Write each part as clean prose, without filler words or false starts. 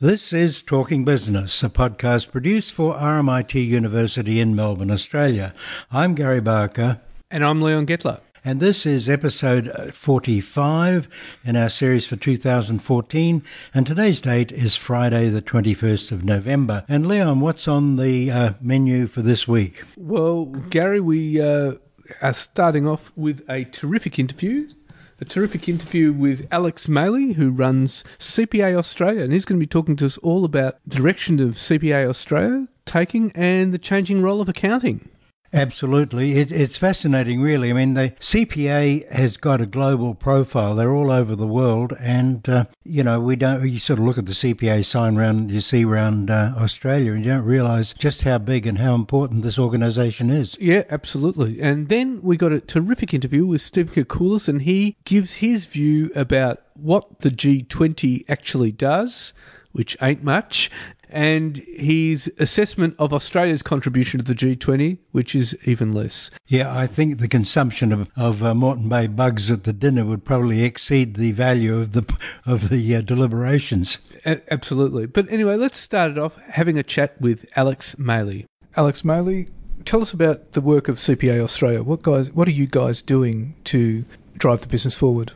This is Talking Business, a podcast produced for RMIT University in Melbourne, Australia. I'm Gary Barker. And I'm Leon Gettler. And this is episode 45 in our series for 2014. And today's date is Friday, the 21st of November. And Leon, what's on the menu for this week? Well, Gary, we are starting off with a terrific interview with Alex Malley, who runs CPA Australia, and he's going to be talking to us all about the direction of CPA Australia taking and the changing role of accounting. Absolutely. It's fascinating, really. I mean, the CPA has got a global profile. They're all over the world. And, you sort of look at the CPA sign you see around Australia, and you don't realise just how big and how important this organisation is. Yeah, absolutely. And then we got a terrific interview with Steve Kakoulis, and he gives his view about what the G20 actually does, which ain't much, and his assessment of Australia's contribution to the G20, which is even less. Yeah, I think the consumption of Moreton Bay bugs at the dinner would probably exceed the value of the deliberations. Absolutely. But anyway, let's start it off having a chat with Alex Malley. Alex Malley, tell us about the work of CPA Australia. What are you guys doing to drive the business forward?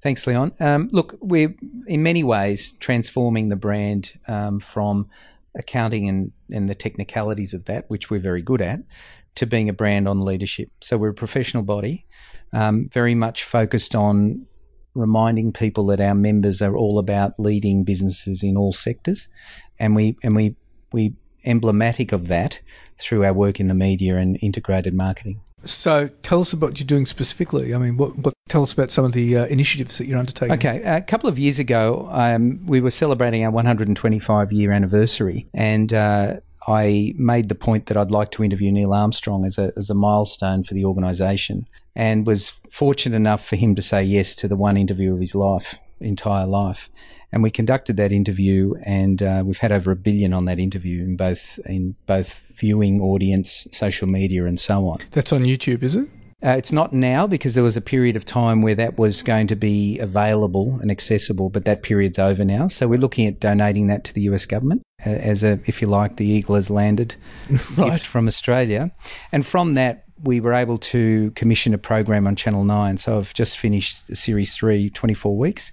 Thanks, Leon. Look, we're in many ways transforming the brand from accounting and the technicalities of that, which we're very good at, to being a brand on leadership. So we're a professional body, very much focused on reminding people that our members are all about leading businesses in all sectors, and we emblematic of that through our work in the media and integrated marketing. So tell us about what you're doing specifically. I mean, tell us about some of the initiatives that you're undertaking. Okay. A couple of years ago, we were celebrating our 125-year anniversary, and I made the point that I'd like to interview Neil Armstrong as a milestone for the organisation, and was fortunate enough for him to say yes to the one interview of his entire life. And we conducted that interview, and we've had over 1 billion on that interview in both viewing audience, social media, and so on. That's on YouTube, is it? It's not now, because there was a period of time where that was going to be available and accessible, but that period's over now. So we're looking at donating that to the US government as a, if you like, the eagle has landed right. Gift from Australia. And from that, we were able to commission a program on Channel 9. So I've just finished Series 3, 24 weeks,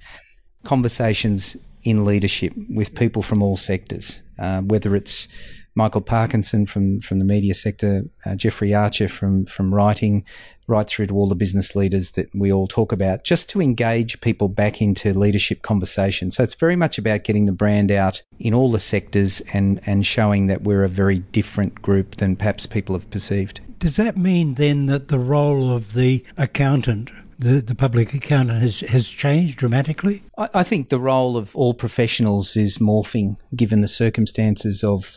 Conversations in Leadership with people from all sectors, whether it's Michael Parkinson from the media sector, Geoffrey Archer from writing, right through to all the business leaders that we all talk about, just to engage people back into leadership conversation. So it's very much about getting the brand out in all the sectors and showing that we're a very different group than perhaps people have perceived. Does that mean then that the role of the accountant, the public accountant, has changed dramatically? I think the role of all professionals is morphing, given the circumstances of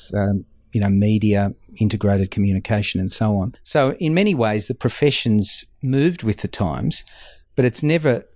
media, integrated communication, and so on. So in many ways, the profession's moved with the times, but it's never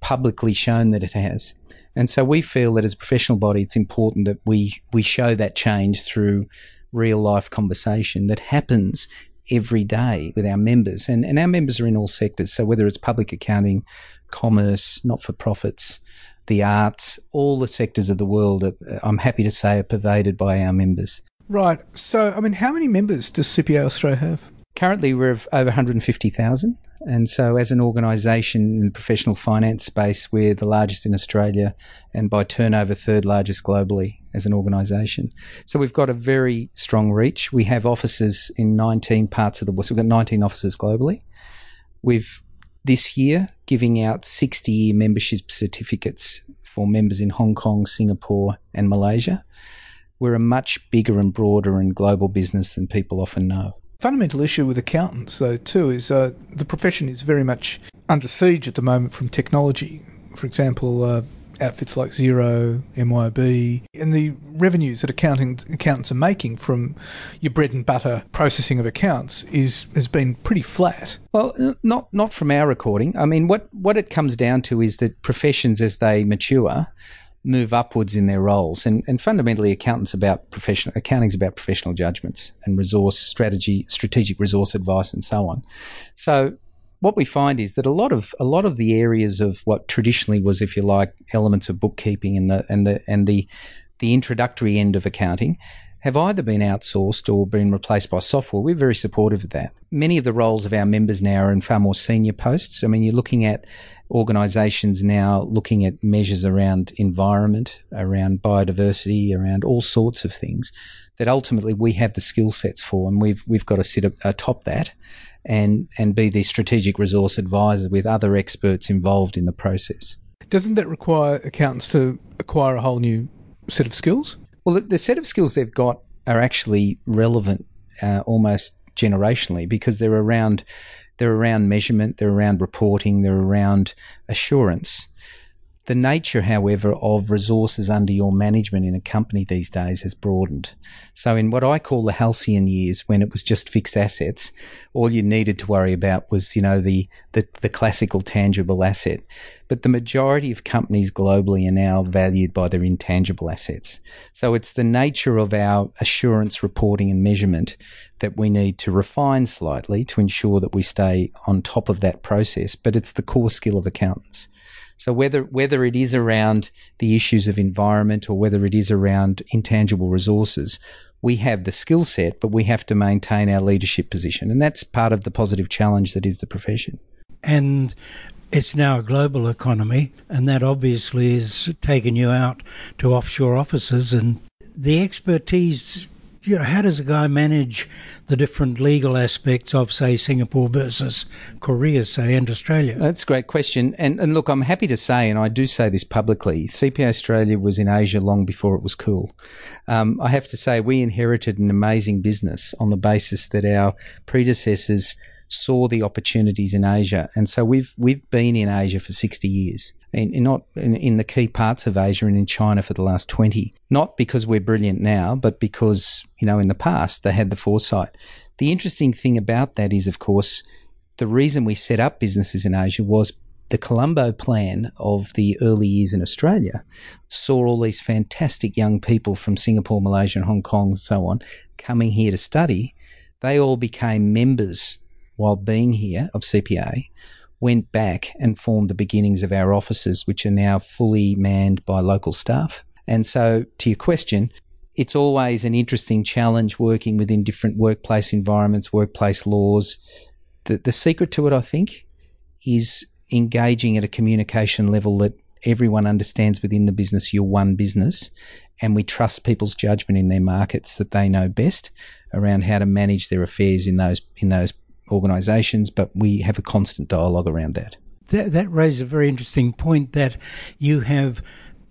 publicly shown that it has. And so we feel that as a professional body, it's important that we show that change through real-life conversation that happens every day with our members, and our members are in all sectors. So whether it's public accounting, commerce, not-for-profits, the arts, all the sectors of the world, I'm happy to say, are pervaded by our members. Right. So, I mean, how many members does CPA Australia have? Currently, we're over 150,000. And so as an organisation in the professional finance space, we're the largest in Australia, and by turnover, third largest globally as an organisation. So we've got a very strong reach. We have offices in 19 parts of the world. So we've got 19 offices globally. We've this year giving out 60-year membership certificates for members in Hong Kong, Singapore and Malaysia. We're a much bigger and broader and global business than people often know. Fundamental issue with accountants, though, too, is the profession is very much under siege at the moment from technology. For example, outfits like Xero, MYB, and the revenues that accountants are making from your bread and butter processing of accounts has been pretty flat. Well, not from our recording. I mean, what it comes down to is that professions, as they mature, move upwards in their roles, and fundamentally accounting's about professional judgments and resource strategy, strategic resource advice, and so on. So what we find is that a lot of the areas of what traditionally was, if you like, elements of bookkeeping and the the introductory end of accounting, have either been outsourced or been replaced by software. We're very supportive of that. Many of the roles of our members now are in far more senior posts. I mean, you're looking at organisations now looking at measures around environment, around biodiversity, around all sorts of things that ultimately we have the skill sets for, and we've got to sit atop that and be the strategic resource advisor with other experts involved in the process. Doesn't that require accountants to acquire a whole new set of skills? Well, the set of skills they've got are actually relevant almost generationally, because they're around measurement, they're around reporting, they're around assurance. The nature, however, of resources under your management in a company these days has broadened. So in what I call the halcyon years, when it was just fixed assets, all you needed to worry about was, the classical tangible asset. But the majority of companies globally are now valued by their intangible assets. So it's the nature of our assurance, reporting and measurement that we need to refine slightly to ensure that we stay on top of that process. But it's the core skill of accountants. So whether it is around the issues of environment or whether it is around intangible resources, we have the skill set, but we have to maintain our leadership position. And that's part of the positive challenge that is the profession. And it's now a global economy, and that obviously has taken you out to offshore offices. And the expertise, how does a guy manage the different legal aspects of, say, Singapore versus Korea, say, and Australia? That's a great question. And look, I'm happy to say, and I do say this publicly, CPA Australia was in Asia long before it was cool. I have to say we inherited an amazing business on the basis that our predecessors saw the opportunities in Asia. And so we've been in Asia for 60 years. In the key parts of Asia and in China for the last 20. Not because we're brilliant now, but because, in the past they had the foresight. The interesting thing about that is, of course, the reason we set up businesses in Asia was the Colombo plan of the early years in Australia saw all these fantastic young people from Singapore, Malaysia and Hong Kong and so on coming here to study. They all became members while being here of CPA, went back and formed the beginnings of our offices, which are now fully manned by local staff. And so to your question, it's always an interesting challenge working within different workplace environments, workplace laws. The secret to it, I think, is engaging at a communication level that everyone understands within the business, you're one business, and we trust people's judgment in their markets that they know best around how to manage their affairs in those organisations, but we have a constant dialogue around that. That raises a very interesting point, that you have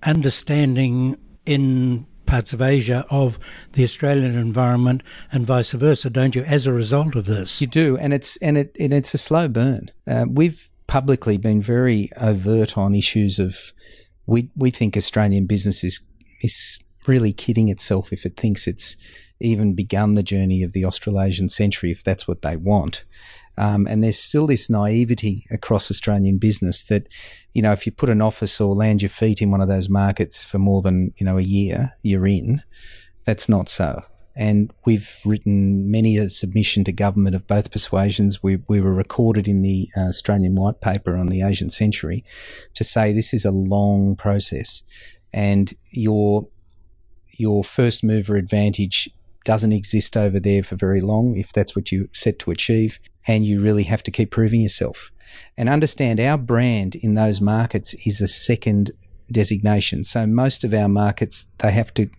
understanding in parts of Asia of the Australian environment and vice versa, don't you, as a result of this? You do, and it's a slow burn. We've publicly been very overt on issues of we think Australian business is really kidding itself if it thinks it's even begun the journey of the Australasian century, if that's what they want. And there's still this naivety across Australian business that, if you put an office or land your feet in one of those markets for more than, a year, you're in. That's not so. And we've written many a submission to government of both persuasions. We were recorded in the Australian White Paper on the Asian century to say this is a long process, and your first mover advantage doesn't exist over there for very long, if that's what you set to achieve, and you really have to keep proving yourself. And understand our brand in those markets is a second designation. So most of our markets, they have to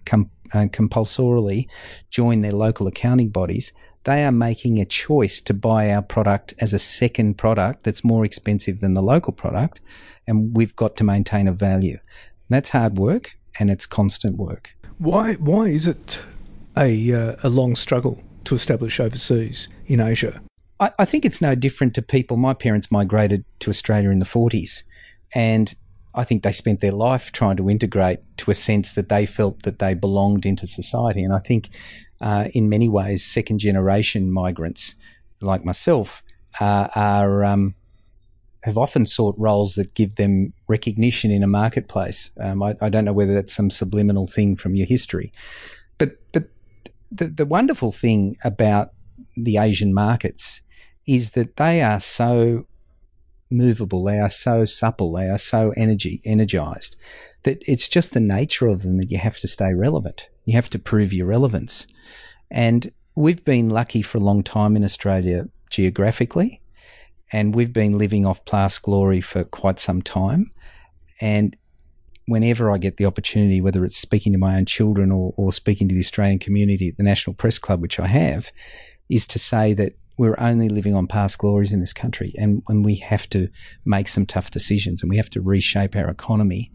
compulsorily join their local accounting bodies. They are making a choice to buy our product as a second product that's more expensive than the local product, and we've got to maintain a value. And that's hard work, and it's constant work. Why is it a long struggle to establish overseas in Asia? I think it's no different to people. My parents migrated to Australia in the 40s, and I think they spent their life trying to integrate to a sense that they felt that they belonged into society. And I think in many ways second-generation migrants like myself have often sought roles that give them recognition in a marketplace. I don't know whether that's some subliminal thing from your history. But the wonderful thing about the Asian markets is that they are so movable, they are so supple, they are so energized, that it's just the nature of them that you have to stay relevant. You have to prove your relevance. And we've been lucky for a long time in Australia geographically, and we've been living off past glory for quite some time. And whenever I get the opportunity, whether it's speaking to my own children or speaking to the Australian community at the National Press Club, which I have, is to say that we're only living on past glories in this country, and we have to make some tough decisions, and we have to reshape our economy.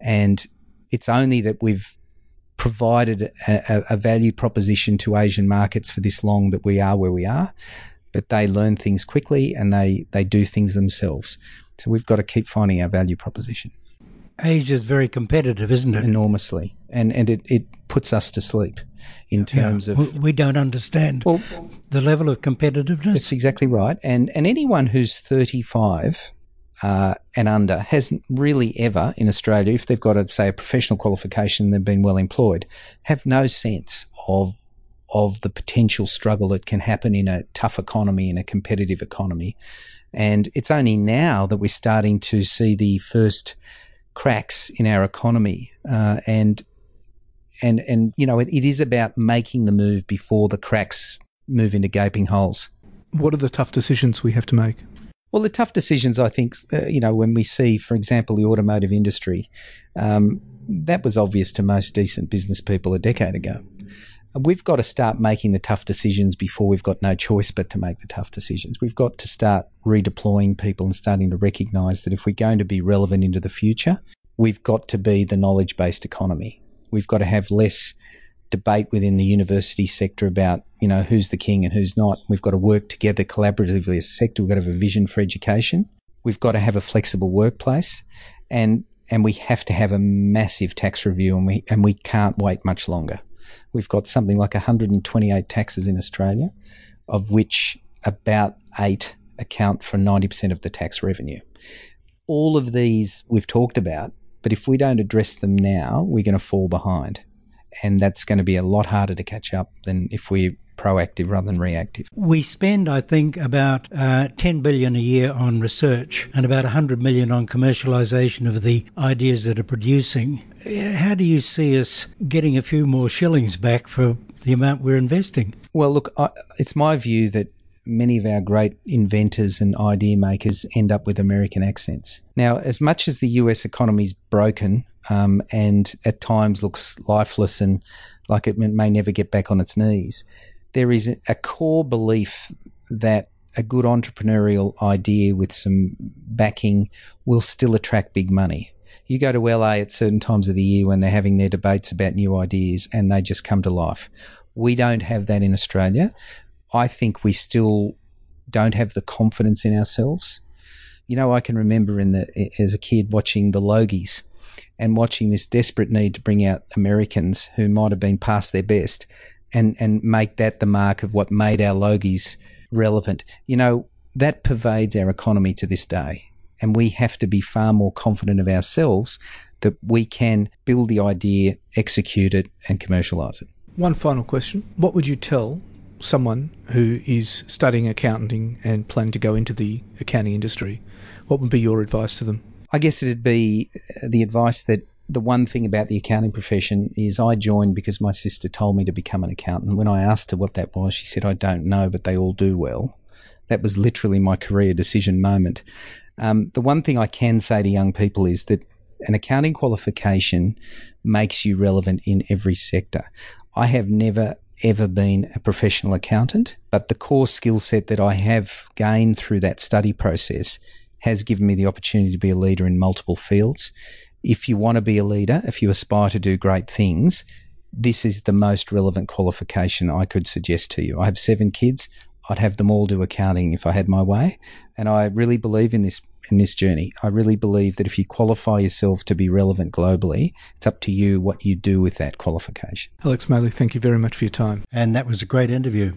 And it's only that we've provided a value proposition to Asian markets for this long that we are where we are, but they learn things quickly and they do things themselves. So we've got to keep finding our value proposition. Asia is very competitive, isn't it? Enormously. And it puts us to sleep in terms of... We don't understand the level of competitiveness. That's exactly right. And anyone who's 35 and under hasn't really ever in Australia, if they've got, a professional qualification and they've been well employed, have no sense of the potential struggle that can happen in a tough economy, in a competitive economy. And it's only now that we're starting to see the first... cracks in our economy, and you know, it is about making the move before the cracks move into gaping holes. What are the tough decisions we have to make? Well, the tough decisions, I think, you know, when we see, for example, the automotive industry, that was obvious to most decent business people a decade ago. We've got to start making the tough decisions before we've got no choice but to make the tough decisions. We've got to start redeploying people and starting to recognise that if we're going to be relevant into the future, we've got to be the knowledge-based economy. We've got to have less debate within the university sector about, you know, who's the king and who's not. We've got to work together collaboratively as a sector. We've got to have a vision for education. We've got to have a flexible workplace, and we have to have a massive tax review, and we can't wait much longer. We've got something like 128 taxes in Australia, of which about 8 account for 90% of the tax revenue. All of these we've talked about, but if we don't address them now, we're going to fall behind. And that's going to be a lot harder to catch up than if we're proactive rather than reactive. We spend, I think, about $10 billion a year on research and about $100 million on commercialisation of the ideas that are producing. How do you see us getting a few more shillings back for the amount we're investing? Well, look, it's my view that many of our great inventors and idea makers end up with American accents. Now, as much as the US economy's broken and at times looks lifeless and like it may never get back on its knees, there is a core belief that a good entrepreneurial idea with some backing will still attract big money. You go to LA at certain times of the year when they're having their debates about new ideas and they just come to life. We don't have that in Australia. I think we still don't have the confidence in ourselves. You know, I can remember as a kid watching the Logies and watching this desperate need to bring out Americans who might have been past their best and make that the mark of what made our Logies relevant. You know, that pervades our economy to this day, and we have to be far more confident of ourselves that we can build the idea, execute it, and commercialise it. One final question. What would you tell someone who is studying accounting and planning to go into the accounting industry? What would be your advice to them? I guess it'd be the advice that the one thing about the accounting profession is I joined because my sister told me to become an accountant. When I asked her what that was, she said, I don't know, but they all do well. That was literally my career decision moment. The one thing I can say to young people is that an accounting qualification makes you relevant in every sector. I have never, ever been a professional accountant, but the core skill set that I have gained through that study process has given me the opportunity to be a leader in multiple fields. If you want to be a leader, if you aspire to do great things, this is the most relevant qualification I could suggest to you. I have 7 kids. I'd have them all do accounting if I had my way. And I really believe in this journey. I really believe that if you qualify yourself to be relevant globally, it's up to you what you do with that qualification. Alex Malley, thank you very much for your time. And that was a great interview.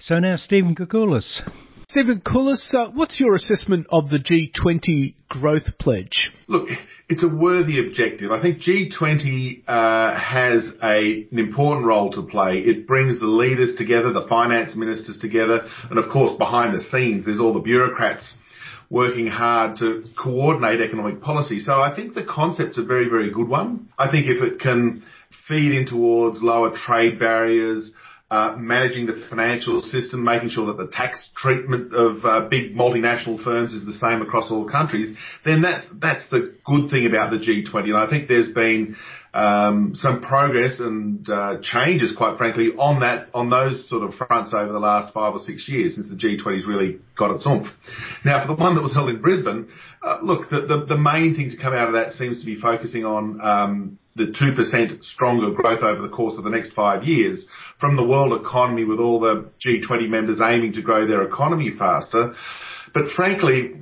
So now, Stephen Koukoulas. Stephen Koukoulas, what's your assessment of the G20 growth pledge? Look, it's a worthy objective. I think G20 has an important role to play. It brings the leaders together, the finance ministers together, and of course behind the scenes there's all the bureaucrats. working hard to coordinate economic policy. So I think the concept's a very, very good one. I think if it can feed in towards lower trade barriers, managing the financial system, making sure that the tax treatment of big multinational firms is the same across all countries, then that's the good thing about the G20. And I think there's been some progress and changes, quite frankly, on those sort of fronts over the last 5 or 6 years since the G20's really got its oomph. Now, for the one that was held in Brisbane, look, the main thing to come out of that seems to be focusing on the 2% stronger growth over the course of the next 5 years from the world economy, with all the G20 members aiming to grow their economy faster. But frankly,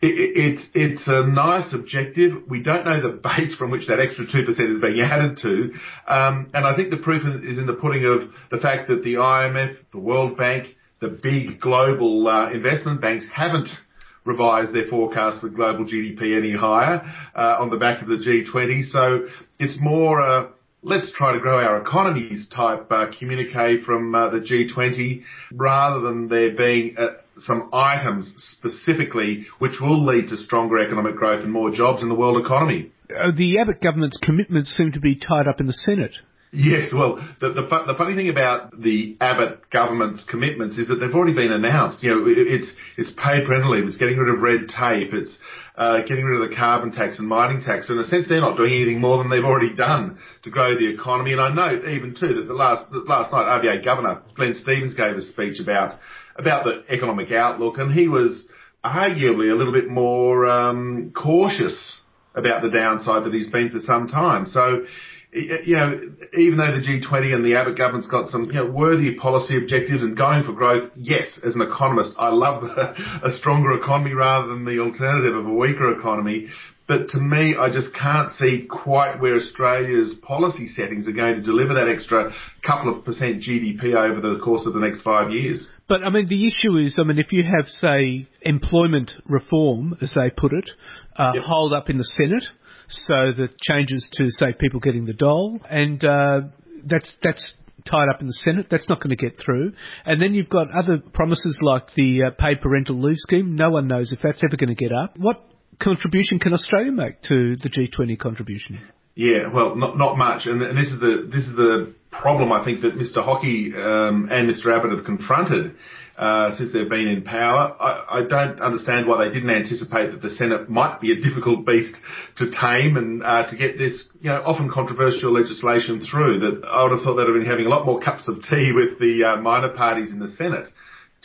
it's a nice objective. We don't know the base from which that extra 2% is being added to. And I think the proof is in the pudding of the fact that the IMF, the World Bank, the big global investment banks haven't revised their forecast for global GDP any higher on the back of the G20. So it's more let's try to grow our economies type communique from the G20, rather than there being some items specifically which will lead to stronger economic growth and more jobs in the world economy. The Abbott government's commitments seem to be tied up in the Senate. Yes, well, the funny thing about the Abbott government's commitments is that they've already been announced. You know, it's paid parental leave, it's getting rid of red tape, it's getting rid of the carbon tax and mining tax. So in a sense, they're not doing anything more than they've already done to grow the economy. And I note even too that last night RBA Governor Glenn Stevens gave a speech about the economic outlook, and he was arguably a little bit more cautious about the downside that he's been for some time. So, you know, even though the G20 and the Abbott government's got some, you know, worthy policy objectives and going for growth, yes, as an economist, I love a stronger economy rather than the alternative of a weaker economy. But to me, I just can't see quite where Australia's policy settings are going to deliver that extra couple of percent GDP over the course of the next 5 years. But, I mean, the issue is, I mean, if you have, say, employment reform, as they put it, hold up in the Senate, so the changes to, say, people getting the dole, and that's tied up in the Senate. That's not going to get through. And then you've got other promises like the paid parental leave scheme. No one knows if that's ever going to get up. What contribution can Australia make to the G20 contribution? Yeah, well, not much. And this is the problem, I think, that Mr Hockey and Mr Abbott have confronted since they've been in power. I don't understand why they didn't anticipate that the Senate might be a difficult beast to tame and to get this, you know, often controversial legislation through. That I would have thought they'd have been having a lot more cups of tea with the minor parties in the Senate,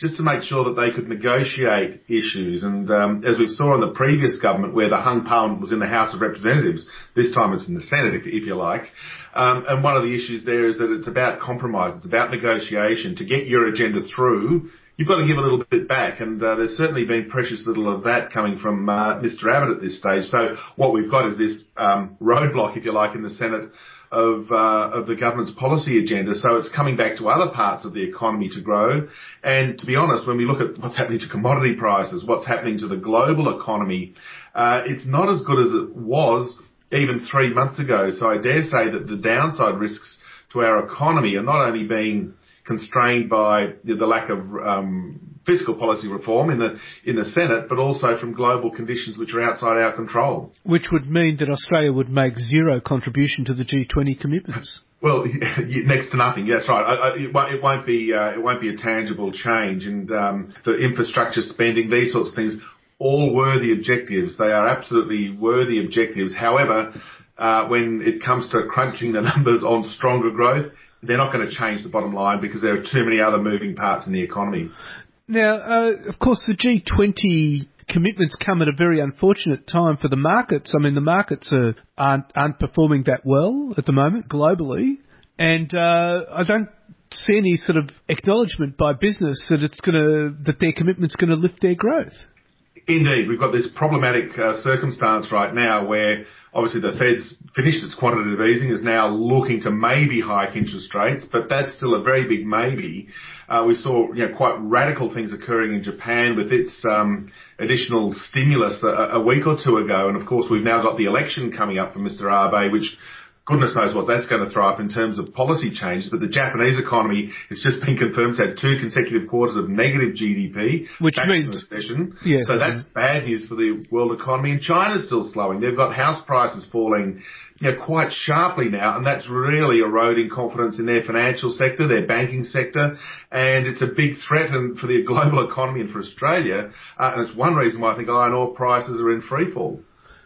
just to make sure that they could negotiate issues. And as we saw in the previous government, where the hung parliament was in the House of Representatives, this time it's in the Senate, if you like. And one of the issues there is that it's about compromise, it's about negotiation. To get your agenda through, you've got to give a little bit back. And there's certainly been precious little of that coming from Mr Abbott at this stage. So what we've got is this roadblock, if you like, in the Senate of the government's policy agenda. So it's coming back to other parts of the economy to grow. And to be honest, when we look at what's happening to commodity prices, what's happening to the global economy, it's not as good as it was even 3 months ago. So I dare say that the downside risks to our economy are not only being constrained by the lack of fiscal policy reform in the Senate, but also from global conditions which are outside our control. Which would mean that Australia would make zero contribution to the G20 commitments. Well, next to nothing. That's right. It won't be a tangible change, and the infrastructure spending, these sorts of things, all worthy objectives. They are absolutely worthy objectives. However, when it comes to crunching the numbers on stronger growth, they're not going to change the bottom line because there are too many other moving parts in the economy. Now, of course, the G20 commitments come at a very unfortunate time for the markets. I mean, the markets aren't performing that well at the moment globally, and I don't see any sort of acknowledgement by business that that their commitment's going to lift their growth. Indeed, we've got this problematic circumstance right now where obviously the Fed's finished its quantitative easing, is now looking to maybe hike interest rates, but that's still a very big maybe. We saw, you know, quite radical things occurring in Japan with its additional stimulus a week or two ago, and of course we've now got the election coming up for Mr Abe, which Goodness knows what that's going to throw up in terms of policy changes, but the Japanese economy has just been confirmed to have 2 consecutive quarters of negative GDP, which means recession. Yeah, so that's bad news for the world economy. And China's still slowing. They've got house prices falling, you know, quite sharply now, and that's really eroding confidence in their financial sector, their banking sector, and it's a big threat for the global economy and for Australia. And it's one reason why I think iron ore prices are in freefall.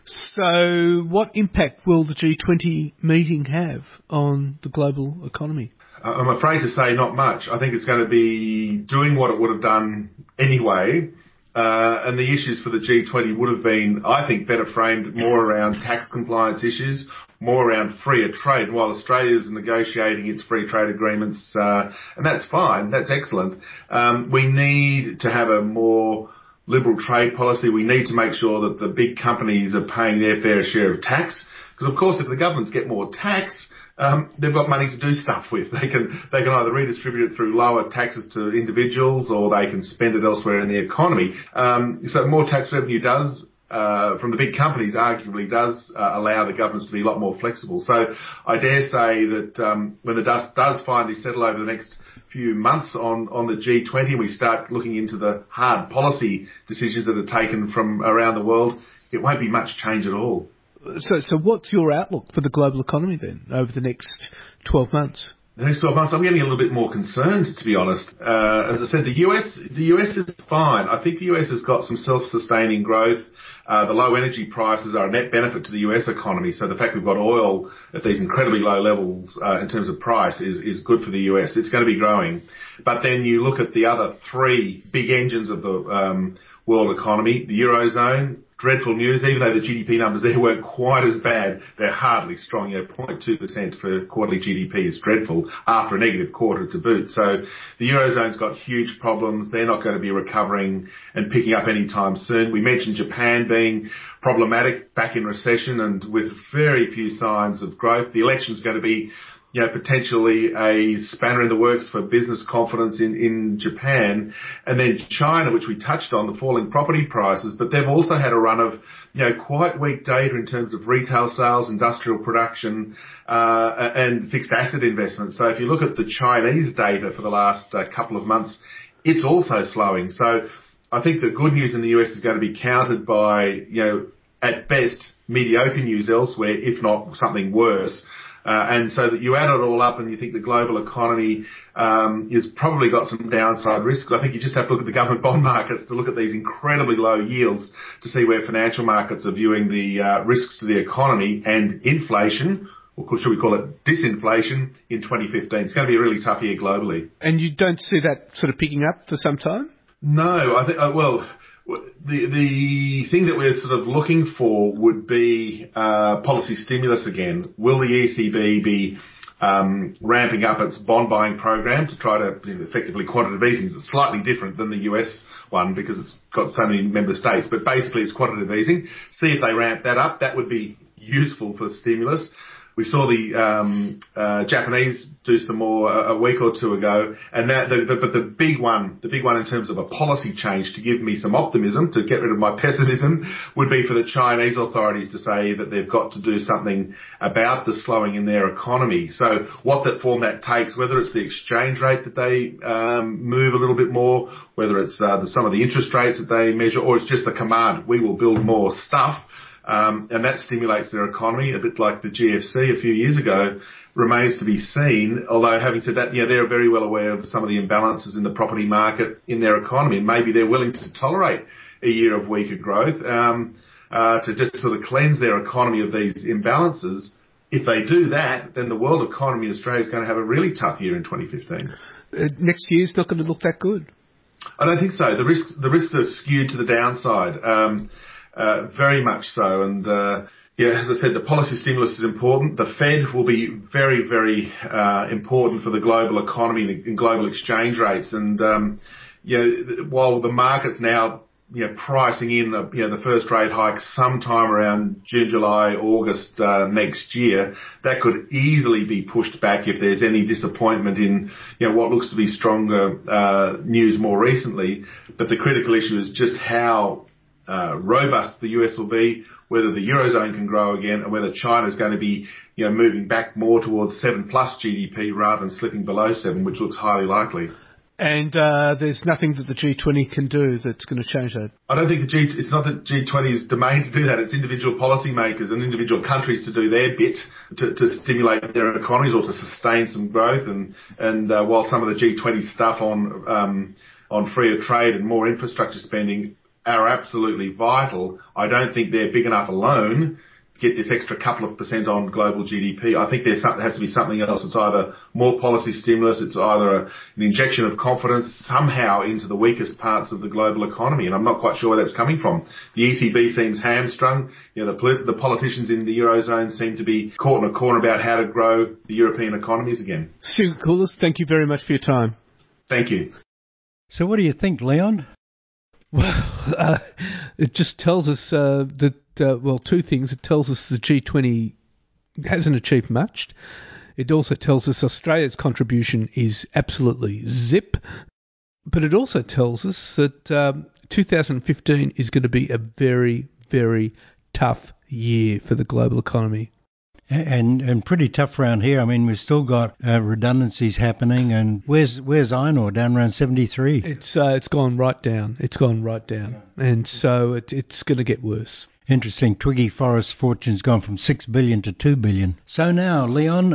So what impact will the G20 meeting have on the global economy? I'm afraid to say not much. I think it's going to be doing what it would have done anyway. And the issues for the G20 would have been, I think, better framed more around tax compliance issues, more around freer trade. While Australia is negotiating its free trade agreements, and that's fine, that's excellent, we need to have a more liberal trade policy. We need to make sure that the big companies are paying their fair share of tax, because of course if the governments get more tax, they've got money to do stuff with. They can either redistribute it through lower taxes to individuals, or they can spend it elsewhere in the economy. So more tax revenue does, from the big companies, arguably does allow the governments to be a lot more flexible. So I dare say that when the dust does finally settle over the next few months on the G20, we start looking into the hard policy decisions that are taken from around the world, it won't be much change at all. So what's your outlook for the global economy then over the next 12 months? The next 12 months, I'm getting a little bit more concerned, to be honest. As I said, the US is fine. I think the US has got some self-sustaining growth. The low energy prices are a net benefit to the US economy. So the fact we've got oil at these incredibly low levels, in terms of price is good for the US. It's going to be growing. But then you look at the other three big engines of the, world economy, the Eurozone. Dreadful news, even though the GDP numbers there weren't quite as bad, they're hardly strong. 0.2% for quarterly GDP is dreadful after a negative quarter to boot. So the Eurozone's got huge problems. They're not going to be recovering and picking up anytime soon. We mentioned Japan being problematic, back in recession and with very few signs of growth. The election's going to be, you know, potentially a spanner in the works for business confidence in Japan. And then China, which we touched on, the falling property prices, but they've also had a run of, you know, quite weak data in terms of retail sales, industrial production, and fixed asset investments. So if you look at the Chinese data for the last couple of months, it's also slowing. So I think the good news in the US is going to be countered by, you know, at best mediocre news elsewhere, if not something worse. And so that you add it all up and you think the global economy is probably got some downside risks. I think you just have to look at the government bond markets to look at these incredibly low yields to see where financial markets are viewing the risks to the economy and inflation, or should we call it disinflation, in 2015. It's going to be a really tough year globally. And you don't see that sort of picking up for some time? No, I think, well, the thing that we're sort of looking for would be policy stimulus again. Will the ECB be ramping up its bond buying program to try to, you know, effectively quantitative easing? It's slightly different than the US one because it's got so many member states, but basically it's quantitative easing. See if they ramp that up. That would be useful for stimulus. We saw the Japanese do some more a week or two ago, and that, but the big one in terms of a policy change to give me some optimism, to get rid of my pessimism, would be for the Chinese authorities to say that they've got to do something about the slowing in their economy. So what that form that takes, whether it's the exchange rate that they move a little bit more, whether it's some of the interest rates that they measure, or it's just the command, we will build more stuff. And that stimulates their economy, a bit like the GFC a few years ago, remains to be seen. Although, having said that, yeah, they're very well aware of some of the imbalances in the property market in their economy. Maybe they're willing to tolerate a year of weaker growth to just sort of cleanse their economy of these imbalances. If they do that, then the world economy, Australia, is going to have a really tough year in 2015. Next year's not going to look that good. I don't think so. The risks are skewed to the downside. Very much so, and as I said, the policy stimulus is important. The Fed will be very, very important for the global economy and global exchange rates. And while the market's now pricing in the first rate hike sometime around June, July, August next year, that could easily be pushed back if there's any disappointment in what looks to be stronger news more recently. But the critical issue is just how robust the US will be, whether the Eurozone can grow again, and whether China's going to be, you know, moving back more towards 7+ GDP rather than slipping below 7, which looks highly likely. And there's nothing that the G20 can do that's going to change that. I don't think it's not the G20's domain to do that. It's individual policymakers and individual countries to do their bit to stimulate their economies or to sustain some growth. And while some of the G20 stuff on freer trade and more infrastructure spending are absolutely vital, I don't think they're big enough alone to get this extra couple of % on global GDP. I think there has to be something else. It's either more policy stimulus, it's either an injection of confidence somehow into the weakest parts of the global economy, and I'm not quite sure where that's coming from. The ECB seems hamstrung. You know, the politicians in the Eurozone seem to be caught in a corner about how to grow the European economies again. Steve Kakoulis, thank you very much for your time. Thank you. So what do you think, Leon? Well, it just tells us that two things. It tells us the G20 hasn't achieved much. It also tells us Australia's contribution is absolutely zip. But it also tells us that 2015 is going to be a very, very tough year for the global economy. And pretty tough around here. I mean, we've still got redundancies happening. And where's iron ore? Down around 73. It's gone right down. Yeah. And so it's going to get worse. Interesting. Twiggy Forrest's fortune's gone from $6 billion to $2 billion. So now, Leon,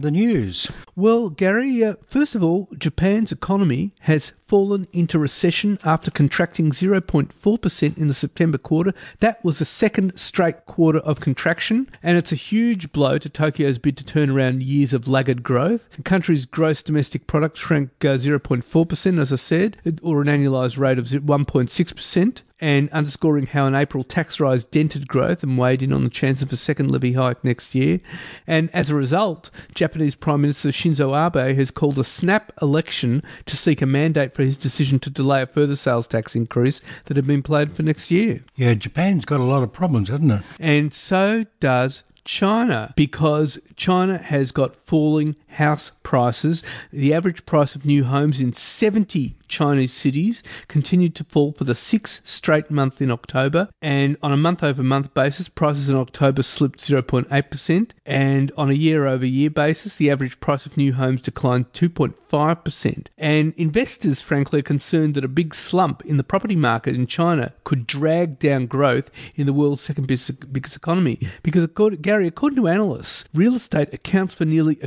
the news. Well, Gary, first of all, Japan's economy has fallen into recession after contracting 0.4% in the September quarter. That was the second straight quarter of contraction, and it's a huge blow to Tokyo's bid to turn around years of laggard growth. The country's gross domestic product shrank 0.4%, as I said, or an annualised rate of 1.6%. And underscoring how an April tax rise dented growth and weighed in on the chance of a second levy hike next year. And as a result, Japanese Prime Minister Shinzo Abe has called a snap election to seek a mandate for his decision to delay a further sales tax increase that had been planned for next year. Yeah, Japan's got a lot of problems, hasn't it? And so does China, because China has got falling house prices. The average price of new homes in 70 Chinese cities continued to fall for the sixth straight month in October, and on a month-over-month basis, prices in October slipped 0.8%, and on a year-over-year basis, the average price of new homes declined 2.5%. And investors, frankly, are concerned that a big slump in the property market in China could drag down growth in the world's second biggest economy, because according to analysts, real estate accounts for nearly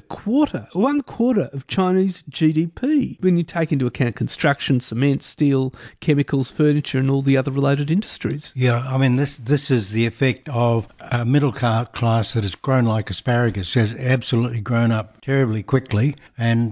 one quarter of Chinese GDP when you take into account construction, cement, steel, chemicals, furniture, and all the other related industries. Yeah, I mean, this is the effect of a middle class that has grown like asparagus, has absolutely grown up terribly quickly, and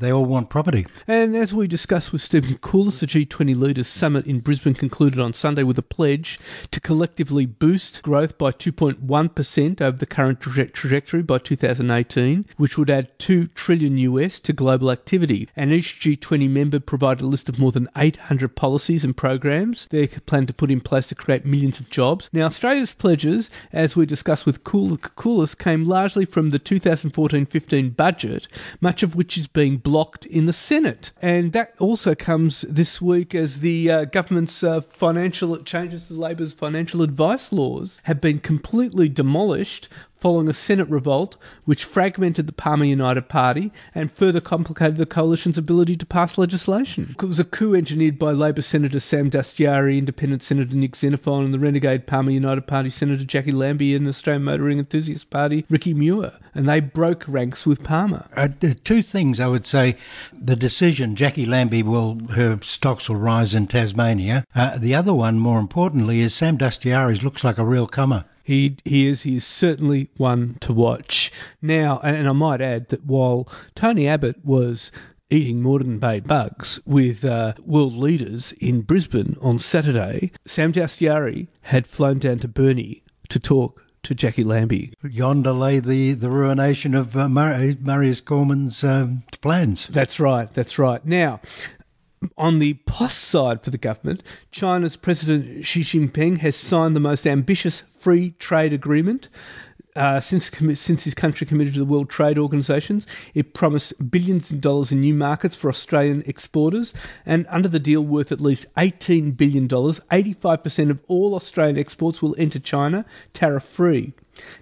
they all want property. And as we discussed with Stephen Koukoulas, the G20 Leaders Summit in Brisbane concluded on Sunday with a pledge to collectively boost growth by 2.1% over the current trajectory by 2018, which would add $2 trillion US to global activity. And each G20 member provided a list of more than 800 policies and programs they plan to put in place to create millions of jobs. Now, Australia's pledges, as we discussed with Koukoulas, came largely from the 2014-15 budget, much of which is being blocked in the Senate. And that also comes this week as the government's financial changes to Labor's financial advice laws have been completely demolished following a Senate revolt which fragmented the Palmer United Party and further complicated the coalition's ability to pass legislation. It was a coup engineered by Labor Senator Sam Dastyari, Independent Senator Nick Xenophon, and the renegade Palmer United Party Senator Jackie Lambie and Australian Motoring Enthusiast Party Ricky Muir, and they broke ranks with Palmer. There are two things I would say. The decision, Jackie Lambie, her stocks will rise in Tasmania. The other one, more importantly, is Sam Dastyari's looks like a real comer. He is certainly one to watch. Now, and I might add that while Tony Abbott was eating Moreton Bay bugs with world leaders in Brisbane on Saturday, Sam Dastyari had flown down to Burnie to talk to Jackie Lambie. Yonder lay the ruination of Marius Cormann's plans. That's right. Now, on the plus side for the government, China's President Xi Jinping has signed the most ambitious free trade agreement since his country committed to the World Trade Organisations, it promised billions of dollars in new markets for Australian exporters, and under the deal worth at least $18 billion, 85% of all Australian exports will enter China tariff-free.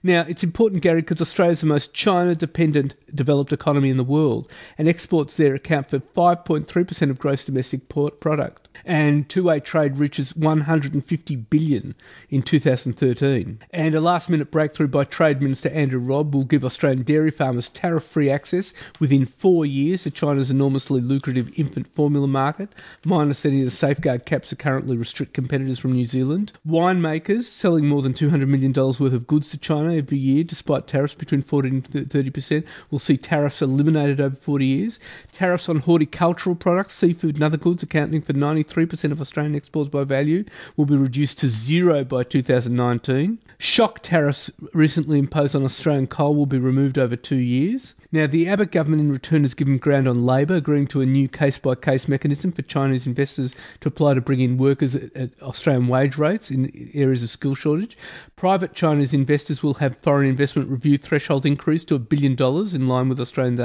Now, it's important, Gary, because Australia is the most China-dependent developed economy in the world, and exports there account for 5.3% of gross domestic product. And two-way trade reaches $150 billion in 2013. And a last-minute breakthrough by Trade Minister Andrew Robb will give Australian dairy farmers tariff-free access within 4 years to China's enormously lucrative infant formula market, minus any of the safeguard caps that currently restrict competitors from New Zealand. Winemakers selling more than $200 million worth of goods to China every year, despite tariffs between 40 and 30%, will see tariffs eliminated over 40 years. Tariffs on horticultural products, seafood and other goods accounting for 93% of Australian exports by value will be reduced to zero by 2019. Shock tariffs recently imposed on Australian coal will be removed over 2 years. Now, the Abbott government in return has given ground on labour, agreeing to a new case-by-case mechanism for Chinese investors to apply to bring in workers at Australian wage rates in areas of skill shortage. Private Chinese investors will have foreign investment review threshold increased to $1 billion in line with Australia's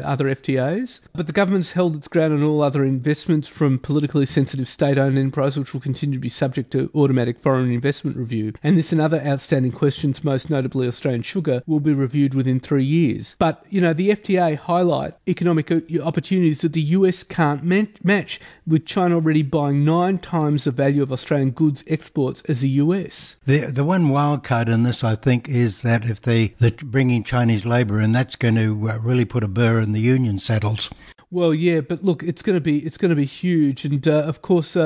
other FTAs. But the government's held its ground on all other investments from politically sensitive state-owned enterprises, which will continue to be subject to automatic foreign investment review. And this and other outstanding questions, most notably Australian sugar, will be reviewed within 3 years. But, you know, the FTA highlight economic opportunities that the US can't match, with China already buying 9 times the value of Australian goods exports as the US. The one wild card in this, I think, is that if they bring in Chinese labour, and that's going to really put a burr in the union saddles. Well, yeah, but look, it's going to be huge, and of course,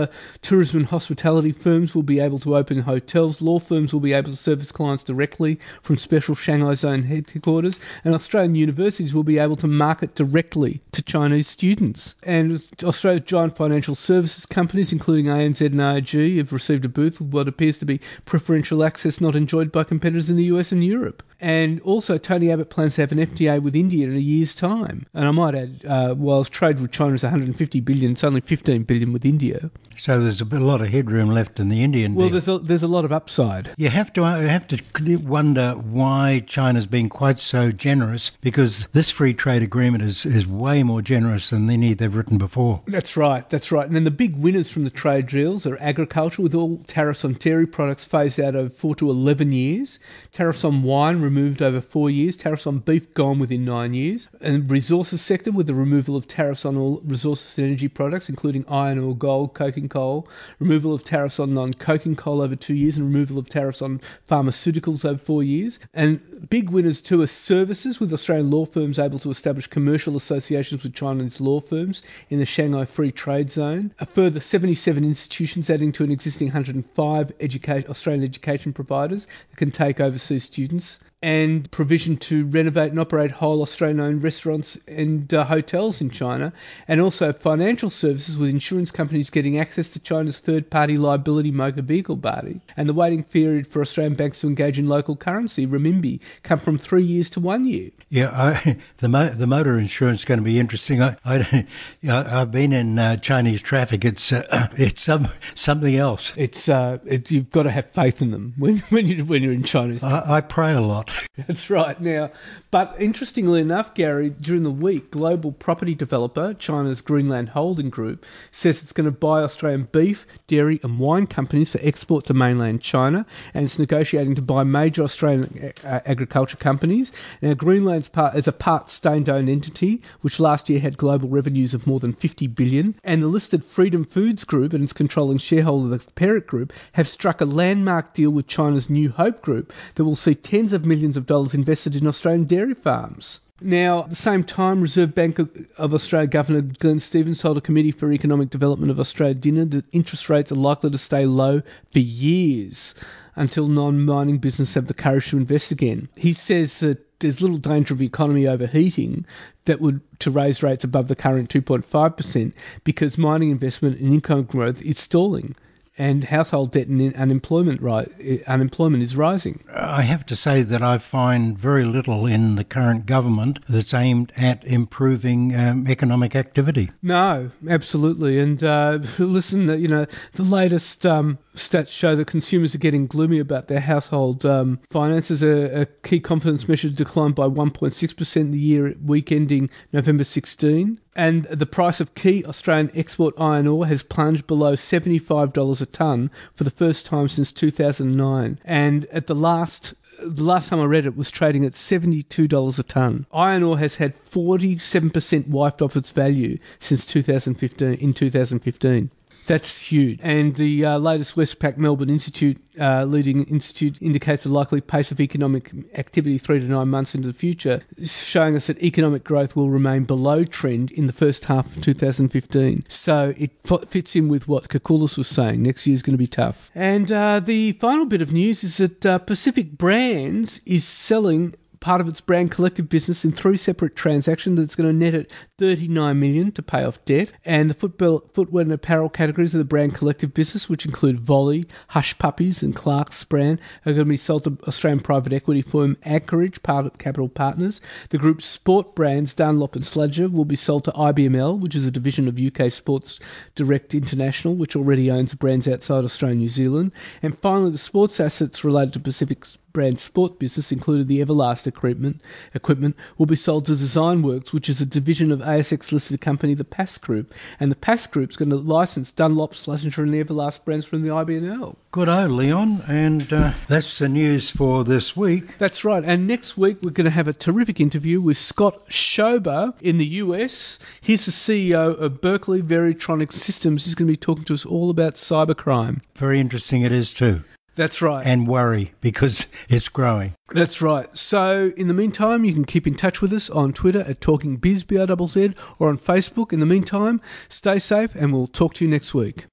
tourism and hospitality firms will be able to open hotels. Law firms will be able to service clients directly from special Shanghai Zone headquarters, and Australian universities will be able to market directly to Chinese students. And Australia's giant financial services companies, including ANZ and AIG, have received a booth with what appears to be preferential access not enjoyed by competitors in the US and Europe. And also, Tony Abbott plans to have an FTA with India in a year's time. And I might add, whilst trade with China is $150 billion, it's only $15 billion with India. So there's a lot of headroom left in the Indian deal. Well, there's a lot of upside. You have to wonder why China's been quite so generous, because this free trade agreement is way more generous than any they've written before. That's right. And then the big winners from the trade deals are agriculture, with all tariffs on dairy products phased out over 4 to 11 years, tariffs on wine removed over 4 years, tariffs on beef gone within 9 years, and resources sector with the removal of tariffs on all resources and energy products, including iron ore, gold, coking coal, removal of tariffs on non-coking coal over 2 years, and removal of tariffs on pharmaceuticals over 4 years. And big winners too are services, with Australian law firms able to establish commercial associations with Chinese law firms in the Shanghai Free Trade Zone. A further 77 institutions adding to an existing 105 Australian education providers that can take overseas students. And provision to renovate and operate whole Australian-owned restaurants and hotels in China, and also financial services with insurance companies getting access to China's third-party liability motor vehicle body. And the waiting period for Australian banks to engage in local currency, renminbi, come from 3 years to 1 year. Yeah, the motor insurance is going to be interesting. I've been in Chinese traffic. It's something else. You've got to have faith in them when you're in China. I pray a lot. That's right. Now, but interestingly enough, Gary, during the week, global property developer China's Greenland Holding Group says it's going to buy Australian beef, dairy and wine companies for export to mainland China, and it's negotiating to buy major Australian agriculture companies. Now, Greenland's part is a part state-owned entity, which last year had global revenues of more than $50 billion, and the listed Freedom Foods Group and its controlling shareholder, the Parrot Group, have struck a landmark deal with China's New Hope Group that will see tens of millions of dollars invested in Australian dairy farms. Now, at the same time, Reserve Bank of Australia Governor Glenn Stevens held a committee for economic development of Australia dinner that interest rates are likely to stay low for years until non-mining businesses have the courage to invest again. He says that there's little danger of the economy overheating that would to raise rates above the current 2.5% because mining investment and income growth is stalling. And household debt and unemployment is rising. I have to say that I find very little in the current government that's aimed at improving economic activity. No, absolutely. And listen, the latest stats show that consumers are getting gloomy about their household finances. A key confidence measure declined by 1.6% in the year week ending November 16. And the price of key Australian export iron ore has plunged below $75 a tonne for the first time since 2009. And at the last time I read it was trading at $72 a tonne. Iron ore has had 47% wiped off its value since 2015. That's huge. And the latest Westpac Melbourne Institute leading institute indicates a likely pace of economic activity 3 to 9 months into the future, showing us that economic growth will remain below trend in the first half of 2015. So it fits in with what Kakoulis was saying. Next year's going to be tough. And the final bit of news is that Pacific Brands is selling part of its brand collective business in 3 separate transactions that's going to net it $39 million to pay off debt. And the footwear and apparel categories of the brand collective business, which include Volley, Hush Puppies and Clark's brand, are going to be sold to Australian private equity firm Anchorage Capital Partners. The group's sport brands, Dunlop and Sludger, will be sold to IBML, which is a division of UK Sports Direct International, which already owns brands outside Australia and New Zealand. And finally, the sports assets related to Pacific's brand sport business, including the Everlast equipment, will be sold to Designworks, which is a division of ASX-listed company, the Pass Group. And the Pass Group's going to license Dunlop, Schlesinger and the Everlast brands from the IBNL. Good o, Leon. And that's the news for this week. That's right. And next week, we're going to have a terrific interview with Scott Schober in the US. He's the CEO of Berkeley Veritronics Systems. He's going to be talking to us all about cybercrime. Very interesting it is too. That's right. And worry, because it's growing. That's right. So in the meantime, you can keep in touch with us on Twitter at TalkingBizBRZZ or on Facebook. In the meantime, stay safe and we'll talk to you next week.